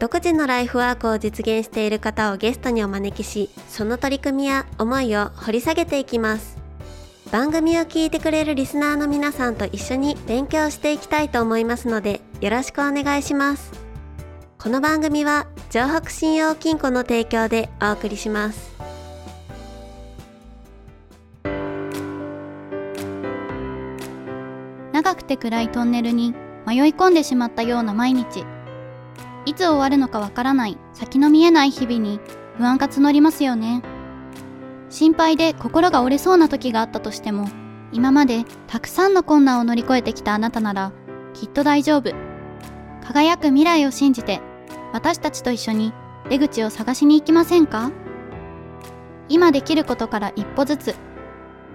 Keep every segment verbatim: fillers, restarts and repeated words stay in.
独自のライフワークを実現している方をゲストにお招きし、その取り組みや思いを掘り下げていきます。番組を聞いてくれるリスナーの皆さんと一緒に勉強していきたいと思いますので、よろしくお願いします。この番組は城北信用金庫の提供でお送りします。長くて暗いトンネルに迷い込んでしまったような毎日。いつ終わるのかわからない、先の見えない日々に不安が募りますよね。心配で心が折れそうな時があったとしても、今までたくさんの困難を乗り越えてきたあなたならきっと大丈夫。輝く未来を信じて、私たちと一緒に出口を探しに行きませんか？今できることから一歩ずつ。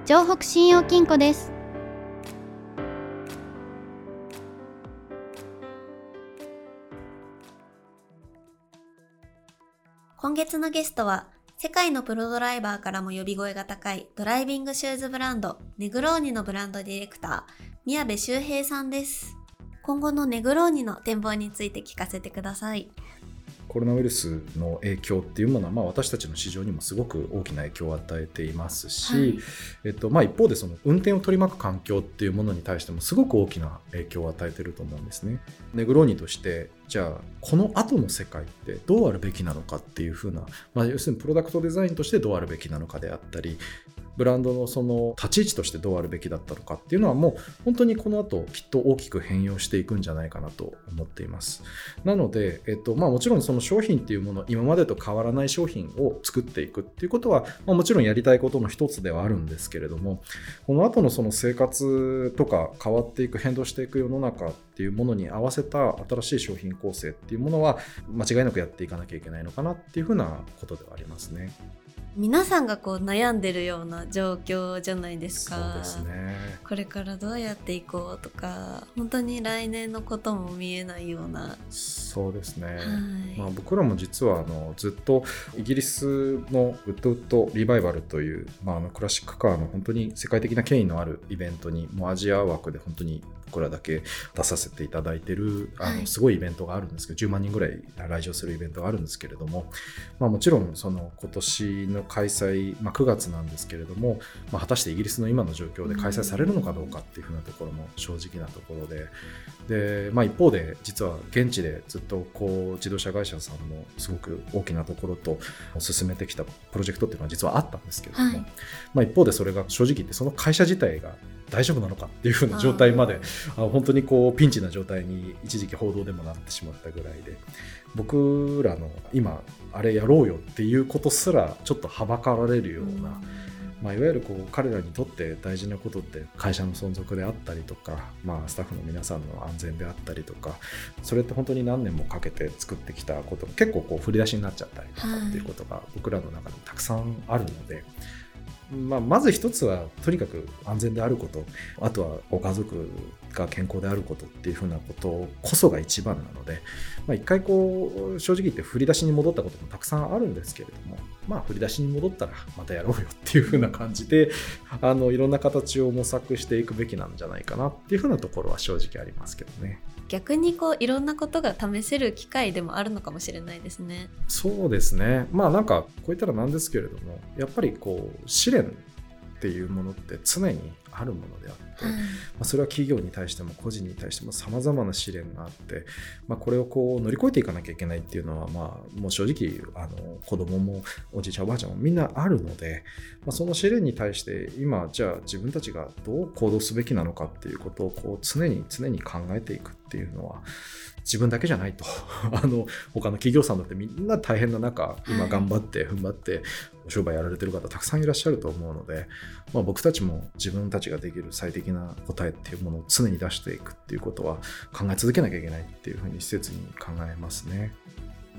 城北信用金庫です。今月のゲストは、世界のプロドライバーからも呼び声が高いドライビングシューズブランド、ネグローニのブランドディレクター、宮部修平さんです。今後のネグローニの展望について聞かせてください。コロナウイルスの影響っていうものは、まあ、私たちの市場にもすごく大きな影響を与えていますし、はい、えっとまあ、一方でその運転を取り巻く環境っていうものに対してもすごく大きな影響を与えていると思うんですね。ネグローニとしてじゃあこの後の世界ってどうあるべきなのかっていうふうな、まあ、要するにプロダクトデザインとしてどうあるべきなのかであったり、ブランドのその立ち位置としてどうあるべきだったのかっていうのは、もう本当にこの後きっと大きく変容していくんじゃないかなと思っています。なので、えっとまあ、もちろんその商品っていうもの、今までと変わらない商品を作っていくっていうことは、まあ、もちろんやりたいことの一つではあるんですけれども、この後のその生活とか変わっていく、変動していく世の中っていうものに合わせた新しい商品構成っていうものは間違いなくやっていかなきゃいけないのかなっていうふうなことではありますね。皆さんがこう悩んでるような状況じゃないですか。そうですね。これからどうやっていこうとか、本当に来年のことも見えないような。そうですね、はい、まあ、僕らも実はあのずっとイギリスのウッドウッドリバイバルという、まあ、あのクラシックカーの本当に世界的な権威のあるイベントに、もうアジア枠で本当に僕らだけ出させていただいている、あのすごいイベントがあるんですけど、じゅうまんにんぐらい来場するイベントがあるんですけれども、まあ、もちろんその今年の開催、まあ、くがつなんですけれども、まあ、果たしてイギリスの今の状況で開催されるのかどうかっていうふうなところも正直なところで、で、まあ、一方で実は現地でずっとこう自動車会社さんもすごく大きなところと進めてきたプロジェクトっていうのは実はあったんですけれども、はい、まあ、一方でそれが正直言ってその会社自体が大丈夫なのかっていうふうな状態まで、あ本当にこうピンチな状態に一時期報道でもなってしまったぐらいで、僕らの今あれやろうよっていうことすらちょっとはばかられるような、うん、まあ、いわゆるこう彼らにとって大事なことって会社の存続であったりとか、まあ、スタッフの皆さんの安全であったりとか、それって本当に何年もかけて作ってきたことが結構こう振り出しになっちゃったりとかっていうことが僕らの中でたくさんあるので、はい、まあ、まず一つはとにかく安全であること、あとはご家族が健康であることっていうふうなことこそが一番なので、まあ、一回こう正直言って振り出しに戻ったこともたくさんあるんですけれども、まあ、振り出しに戻ったらまたやろうよっていうふうな感じで、あのいろんな形を模索していくべきなんじゃないかなっていうふうなところは正直ありますけどね。逆にこういろんなことが試せる機会でもあるのかもしれないですね。そうですね、まあなんかこう言ったらなんですけれども、やっぱりこう試練っていうものって常にあるものであって、はい、まあ、それは企業に対しても個人に対してもさまざまな試練があって、まあ、これをこう乗り越えていかなきゃいけないっていうのは、まあ、もう正直あの子供もおじいちゃんおばあちゃんもみんなあるので、まあ、その試練に対して今じゃあ自分たちがどう行動すべきなのかっていうことをこう常に常に考えていくっていうのは自分だけじゃないとあの他の企業さんだってみんな大変な中今頑張って踏ん張ってお商売やられてる方たくさんいらっしゃると思うので、まあ、僕たちも自分たちができる最適な答えっていうものを常に出していくっていうことは考え続けなきゃいけないっていうふうに施設に考えますね。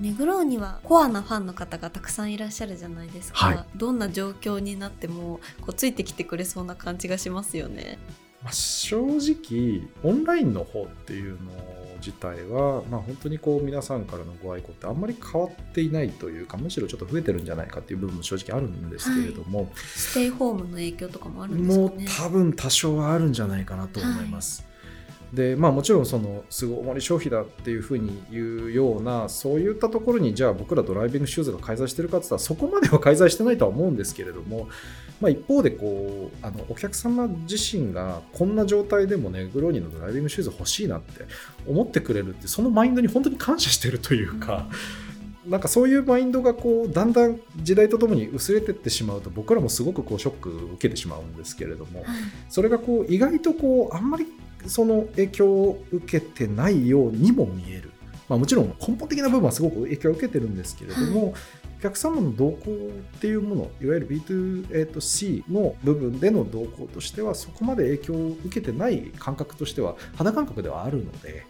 ネグローニはコアなファンの方がたくさんいらっしゃるじゃないですか、はい、どんな状況になってもこうついてきてくれそうな感じがしますよね。まあ、正直オンラインの方っていうの自体は、まあ、本当にこう皆さんからのご愛顧ってあんまり変わっていないというか、むしろちょっと増えてるんじゃないかっていう部分も正直あるんですけれども、はい、ステイホームの影響とかもあるんですかね。もう多分多少はあるんじゃないかなと思います、はい。でまあ、もちろんその巣ごもり消費だっていうふうに言うようなそういったところにじゃあ僕らドライビングシューズが介在してるかって言ったらそこまでは介在してないとは思うんですけれども、まあ、一方でこうあのお客様自身がこんな状態でもねグローニーのドライビングシューズ欲しいなって思ってくれるってそのマインドに本当に感謝してるというか、うん、なんかそういうマインドがこうだんだん時代とともに薄れてってしまうと僕らもすごくこうショックを受けてしまうんですけれども、それがこう意外とこうあんまりその影響を受けてないようにも見える、まあ、もちろん根本的な部分はすごく影響を受けてるんですけれども、はい、お客様の動向っていうものいわゆる ビーツーシー の部分での動向としてはそこまで影響を受けてない感覚としては肌感覚ではあるので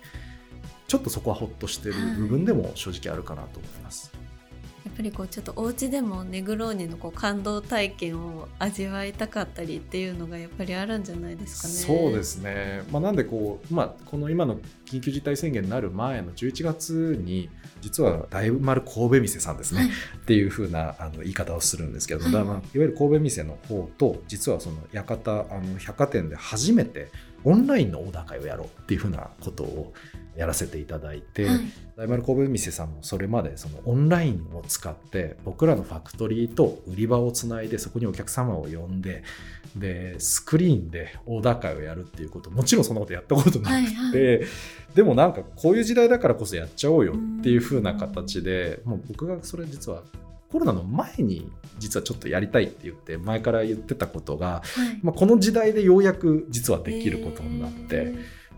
ちょっとそこはホッとしてる部分でも正直あるかなと思います、はい。やっぱりこうちょっとお家でもネグローニのこう感動体験を味わいたかったりっていうのがやっぱりあるんじゃないですかね。そうですね、まあ、なんでこう、まあ、この今の緊急事態宣言になる前のじゅういちがつに実は大丸神戸店さんですね、はい、っていう風なあの言い方をするんですけど、はい、だまあいわゆる神戸店の方と実はその館あの百貨店で初めてオンラインのオーダー会をやろうっていう風なことをやらせていただいて、はい、大丸神戸店さんもそれまでそのオンラインを使って僕らのファクトリーと売り場をつないでそこにお客様を呼んででスクリーンでオーダー会をやるっていうこと、もちろんそんなことやったことなくて、はいはい、でもなんかこういう時代だからこそやっちゃおうよっていう風な形で、もう僕がそれ実はコロナの前に実はちょっとやりたいって言って前から言ってたことが、はいまあ、この時代でようやく実はできることになって、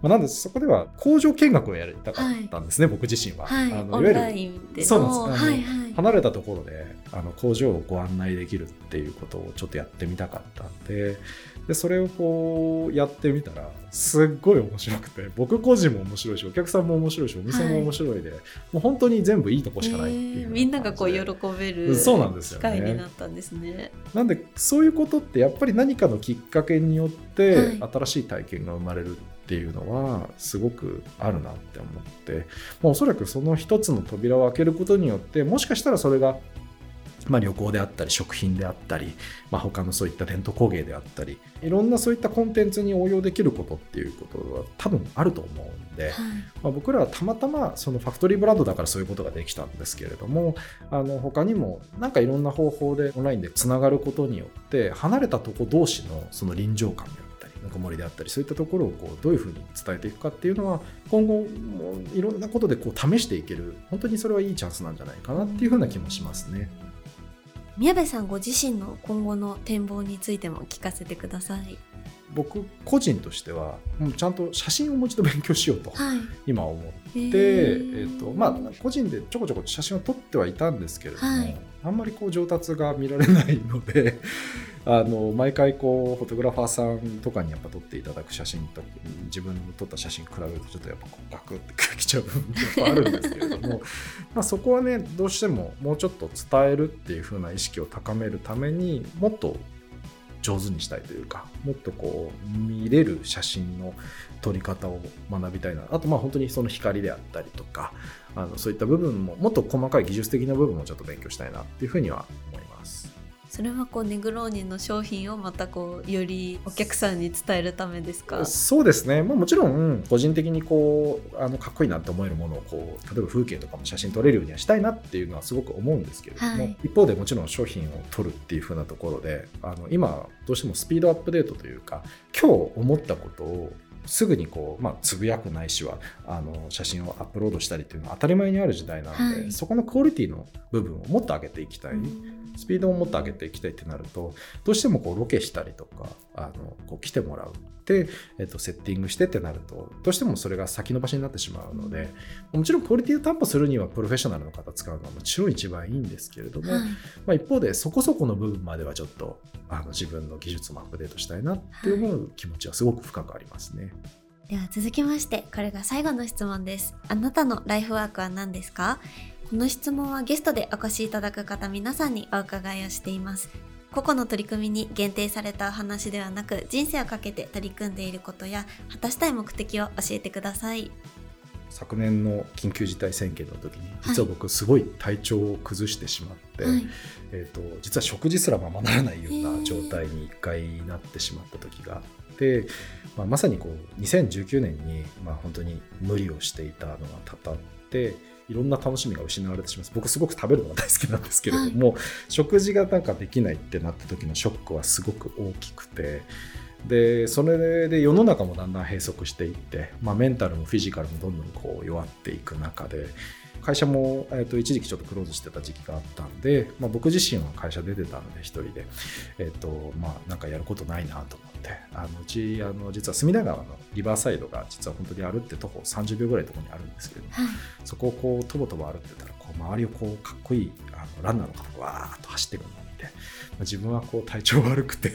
まあ、なのでそこでは工場見学をやりたかったんですね、はい、僕自身は、はい、あのいわゆるオンラインでそうなんです、はいはい、離れたところであの工場をご案内できるっていうことをちょっとやってみたかったんで、でそれをこうやってみたらすっごい面白くて、僕個人も面白いしお客さんも面白いしお店も面白いで、はい、もう本当に全部いいとこしかないっていう、えー、みんながこう喜べる機会になったんですね。なんでそういうことってやっぱり何かのきっかけによって新しい体験が生まれるっていうのはすごくあるなって思って、まあ、おそらくその一つの扉を開けることによってもしかしたらそれがまあ、旅行であったり食品であったり、まあ、他のそういった伝統工芸であったりいろんなそういったコンテンツに応用できることっていうことは多分あると思うんで、はいまあ、僕らはたまたまそのファクトリーブランドだからそういうことができたんですけれども、あの他にもなんかいろんな方法でオンラインでつながることによって離れたとこ同士のその臨場感ぬくもりであったりそういったところをこうどういうふうに伝えていくかっていうのは今後もいろんなことでこう試していける、本当にそれはいいチャンスなんじゃないかなっていうふうな気もしますね。宮部さんご自身の今後の展望についても聞かせてください。僕個人としてはもうちゃんと写真をもう一度勉強しようと今思って、はいえーえーとまあ、個人でちょこちょこ写真を撮ってはいたんですけれども、はい、あんまりこう上達が見られないのであの毎回こうフォトグラファーさんとかにやっぱ撮っていただく写真と自分の撮った写真比べるとちょっとやっぱこうガクってきちゃう部分があるんですけれどもまあそこはねどうしてももうちょっと伝えるっていう風な意識を高めるためにもっと上手にしたいというか、もっとこう見れる写真の撮り方を学びたいな。あとまあ本当にその光であったりとかあのそういった部分ももっと細かい技術的な部分もちょっと勉強したいなっていうふうには思います。それはこうネグローニの商品をまたこうよりお客さんに伝えるためですか。そうですね、まあ、もちろん個人的にこうあのかっこいいなと思えるものをこう例えば風景とかも写真撮れるようにはしたいなっていうのはすごく思うんですけれども、はい、一方でもちろん商品を撮るっていう風なところであの今どうしてもスピードアップデートというか今日思ったことをすぐにこう、まあ、つぶやくないしはあの写真をアップロードしたりというのは当たり前にある時代なので、はい、そこのクオリティの部分をもっと上げていきたい、うん、スピードをもっと上げていきたいってなるとどうしてもこうロケしたりとかあのこう来てもらうって、えっと、セッティングしてってなるとどうしてもそれが先延ばしになってしまうので、もちろんクオリティを担保するにはプロフェッショナルの方使うのはもちろん一番いいんですけれども、はいまあ、一方でそこそこの部分まではちょっとあの自分の技術もアップデートしたいなって思う気持ちはすごく深くありますね。では続きましてこれが最後の質問です。あなたのライフワークは何ですか？この質問はゲストでお越しいただく方皆さんにお伺いをしています。個々の取り組みに限定された話ではなく、人生をかけて取り組んでいることや果たしたい目的を教えてください。昨年の緊急事態宣言の時に、実は僕すごい体調を崩してしまって、はい、えーと、実は食事すらままならないような状態に一回なってしまった時があって、まあ、まさにこうにせんじゅうきゅうねんに、まあ、本当に無理をしていたのがたたって、いろんな楽しみが失われてしまう。僕すごく食べるのが大好きなんですけれども、はい、食事がなんかできないってなった時のショックはすごく大きくて、でそれで世の中もだんだん閉塞していって、まあ、メンタルもフィジカルもどんどんこう弱っていく中で、会社も、えー、と一時期ちょっとクローズしてた時期があったんで、まあ、僕自身は会社出てたので一人で、えーとまあ、なんかやることないなと思って、あのうちあの実は隅田川のリバーサイドが実は本当に歩って徒歩さんじゅうびょうぐらいのところにあるんですけど、はい、そこをこうとぼとぼ歩ってたら、こう周りをこうかっこいいあのランナーの方がわーっと走ってくるの。自分はこう体調悪くて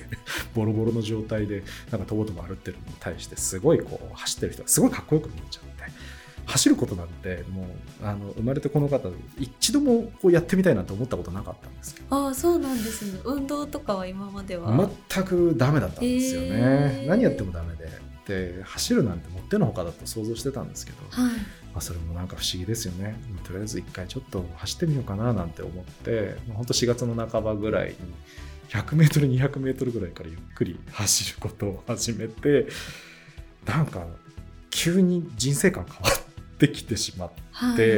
ボロボロの状態でなんかとぼとぼ歩ってるのに対して、すごいこう走ってる人がすごいかっこよく見えちゃって、走ることなんてもうあの生まれてこの方一度もこうやってみたいなんて思ったことなかったんですけど。ああ、そうなんですね。運動とかは今までは全くダメだったんですよね、えー、何やってもダメで、で走るなんてもってのほかだと想像してたんですけど、はい、まあ、それもなんか不思議ですよね。とりあえず一回ちょっと走ってみようかななんて思って、ほんとしがつの半ばぐらいにひゃくメートルにひゃくメートルぐらいからゆっくり走ることを始めて、なんか急に人生観変わってきてしまって、は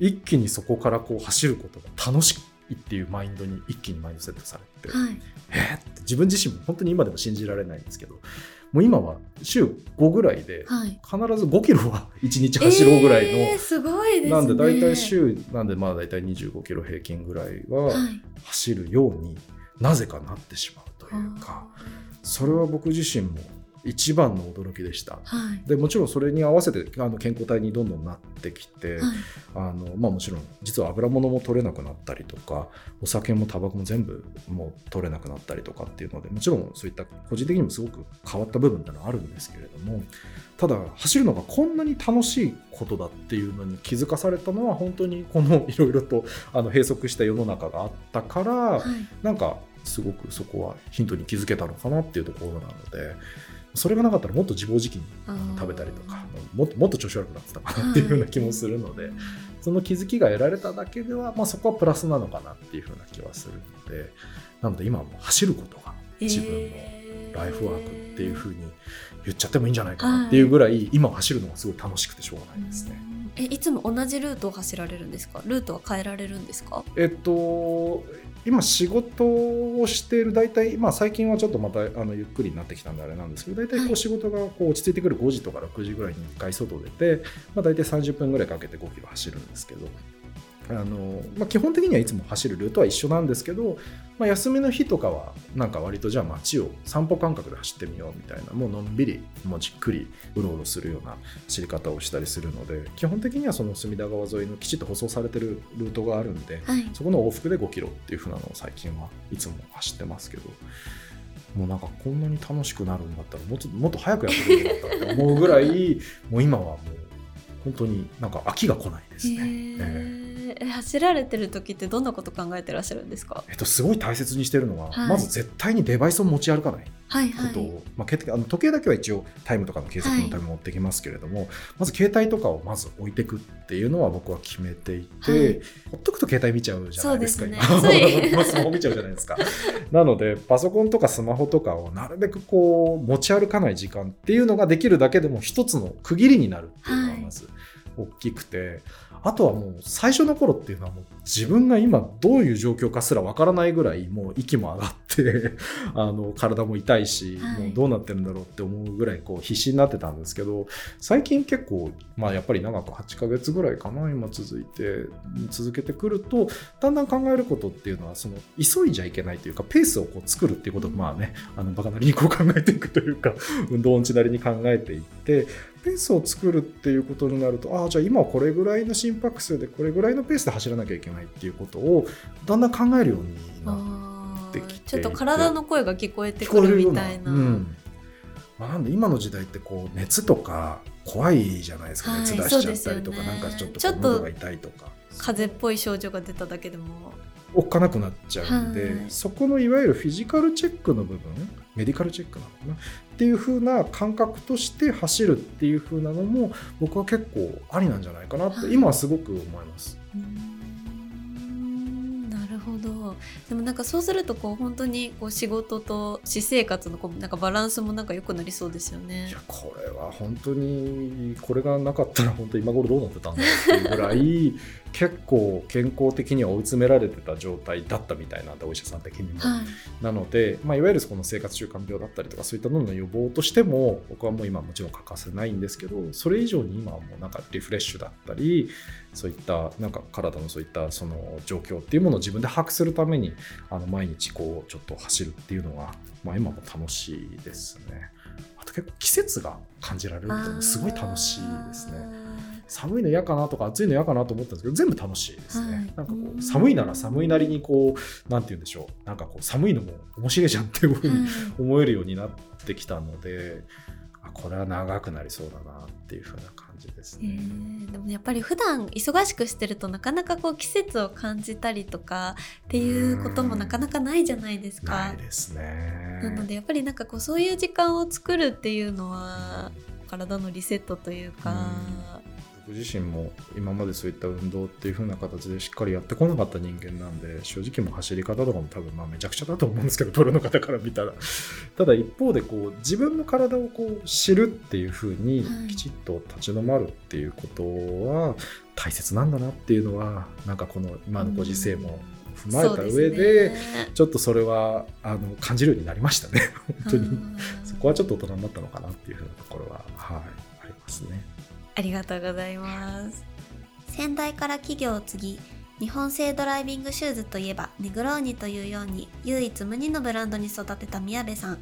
い、一気にそこからこう走ることが楽しいっていうマインドに一気にマインドセットされて、はい、えー、って自分自身も本当に今でも信じられないんですけど、もう今は週ごぐらいで必ずごキロはいちにち走ろうぐらいの、はい、えー、すごいですね。なんでだいたい週なんでまあだいたいにじゅうごキロ平均ぐらいは走るようになぜかなってしまうというか、はい、それは僕自身も一番の驚きでした、はい、でもちろんそれに合わせてあの健康体にどんどんなってきて、はい、あのまあ、もちろん実は油物も取れなくなったりとか、お酒もタバコも全部もう取れなくなったりとかっていうので、もちろんそういった個人的にもすごく変わった部分ってのはあるんですけれども、ただ走るのがこんなに楽しいことだっていうのに気づかされたのは、本当にこのいろいろとあの閉塞した世の中があったから、はい、なんかすごくそこはヒントに気づけたのかなっていうところなので、それがなかったらもっと自暴自棄に食べたりとか、もっともっと調子悪くなってたかなっていうような気もするので、はい、その気づきが得られただけでは、まあ、そこはプラスなのかなっていうふうな気はするので、なので今はもう走ることが自分のライフワークっていうふうに言っちゃってもいいんじゃないかなっていうぐらい、今走るのがすごい楽しくてしょうがないですね、はい、えいつも同じルートを走られるんですか？ルートは変えられるんですか？えっと今仕事をしている、だいたい、まあ、最近はちょっとまたあのゆっくりになってきたんであれなんですけど、だいたいこう仕事がこう落ち着いてくるごじとかろくじぐらいにいっかい外出て、まあ、だいたいさんじゅっぷんぐらいかけてごキロ走るんですけど、あのまあ、基本的にはいつも走るルートは一緒なんですけど、まあ、休みの日とかはなんか割とじゃあ街を散歩感覚で走ってみようみたいな、もうのんびりもうじっくりうろうろするような走り方をしたりするので、基本的にはその隅田川沿いのきちっと舗装されてるルートがあるんで、はい、そこの往復でごキロっていう風なのを最近はいつも走ってますけど、もうなんかこんなに楽しくなるんだったらもっと、もっと早くやってるんだったって思うぐらいもう今はもう本当になんか飽きが来ないですね、えーえー走られてる時ってどんなこと考えてらっしゃるんですか？えっと、すごい大切にしてるのは、はい、まず絶対にデバイスを持ち歩かないことを、はいはい、まあ、あの時計だけは一応タイムとかの計測のために持ってきますけれども、はい、まず携帯とかをまず置いていくっていうのは僕は決めていて、はい、ほっとくと携帯見ちゃうじゃないですか、そうですね、今スマホ見ちゃうじゃないですかなのでパソコンとかスマホとかをなるべくこう持ち歩かない時間っていうのができるだけでも一つの区切りになるっていうのはまず大きくて、はい、あとはもう最初の頃っていうのはもう自分が今どういう状況かすらわからないぐらいもう息も上がってあの体も痛いし、はい、もうどうなってるんだろうって思うぐらいこう必死になってたんですけど、最近結構、まあ、やっぱり長くはちかげつぐらいかな今続いて続けてくると、だんだん考えることっていうのはその急いじゃいけないというか、ペースをこう作るっていうことを、まあね、あのバカなりにこう考えていくというか運動音痴なりに考えていって、ペースを作るっていうことになると、ああじゃあ今はこれぐらいの心拍数でこれぐらいのペースで走らなきゃいけないっていうことをだんだん考えるようになってきて、ちょっと体の声が聞こえてくるみたいな、うん、まあ、なんで今の時代ってこう熱とか怖いじゃないですか、ね、熱出しちゃったりとか、はいね、なんかちょっと喉が痛いとか風邪っぽい症状が出ただけでもおっかなくなっちゃうんで、はい、そこのいわゆるフィジカルチェックの部分、メディカルチェックなのかなっていう風な感覚として走るっていう風なのも僕は結構ありなんじゃないかなって今はすごく思います、はい、うーんなるほど。でもなんかそうするとこう本当にこう仕事と私生活のこうなんかバランスもなんか良くなりそうですよね。いやこれは本当にこれがなかったら本当今頃どうなってたんだっていうぐらい結構健康的には追い詰められてた状態だったみたいなんでお医者さん的にも、はい、なので、まあ、いわゆるこの生活習慣病だったりとかそういったものの予防としても僕はもう今もちろん欠かせないんですけど、それ以上に今はもうなんかリフレッシュだったりそういったなんか体のそういったその状況っていうものを自分で把握するためにあの毎日こうちょっと走るっていうのが、まあ、今も楽しいですね。あと結構季節が感じられるのもすごい楽しいですね。寒いの嫌かなとか暑いの嫌かなと思ったんですけど全部楽しいですね、はい、なんかこう寒いなら寒いなりにこうなんて言うんでしょう、なんかこう寒いのも面白いじゃんっていうふうに思えるようになってきたので、はい、これは長くなりそうだなっていうふうな感じですね、えー、でもやっぱり普段忙しくしてるとなかなかこう季節を感じたりとかっていうこともなかなかないじゃないですか。ないですね。なのでやっぱりなんかこうそういう時間を作るっていうのは体のリセットというか、う僕自身も今までそういった運動っていう風な形でしっかりやってこなかった人間なんで、正直も走り方とかも多分まあめちゃくちゃだと思うんですけどプロの方から見たらただ一方でこう自分の体をこう知るっていう風にきちっと立ち止まるっていうことは大切なんだなっていうのはなんかこの今のご時世も踏まえた上でちょっとそれはあの感じるようになりましたね本当にそこはちょっと大人になったのかなっていう風なところは、はい、ありますね。ありがとうございます。先代から企業を継ぎ、日本製ドライビングシューズといえばネグローニというように唯一無二のブランドに育てた宮部さん。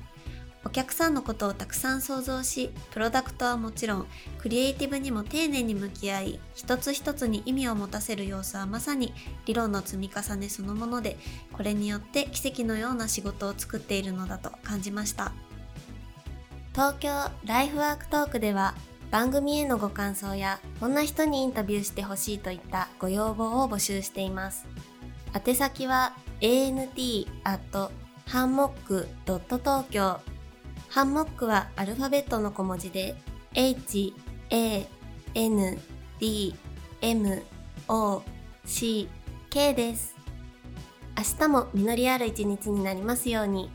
お客さんのことをたくさん想像し、プロダクトはもちろんクリエイティブにも丁寧に向き合い、一つ一つに意味を持たせる様子はまさに理論の積み重ねそのもので、これによって奇跡のような仕事を作っているのだと感じました。東京ライフワークトークでは、番組へのご感想やこんな人にインタビューしてほしいといったご要望を募集しています。宛先は エーエヌティー アット ハンモック ドット トーキョー、 ハンモックはアルファベットの小文字で エイチ エー エヌ ディー エム オー シー ケー です。明日も実りある一日になりますように。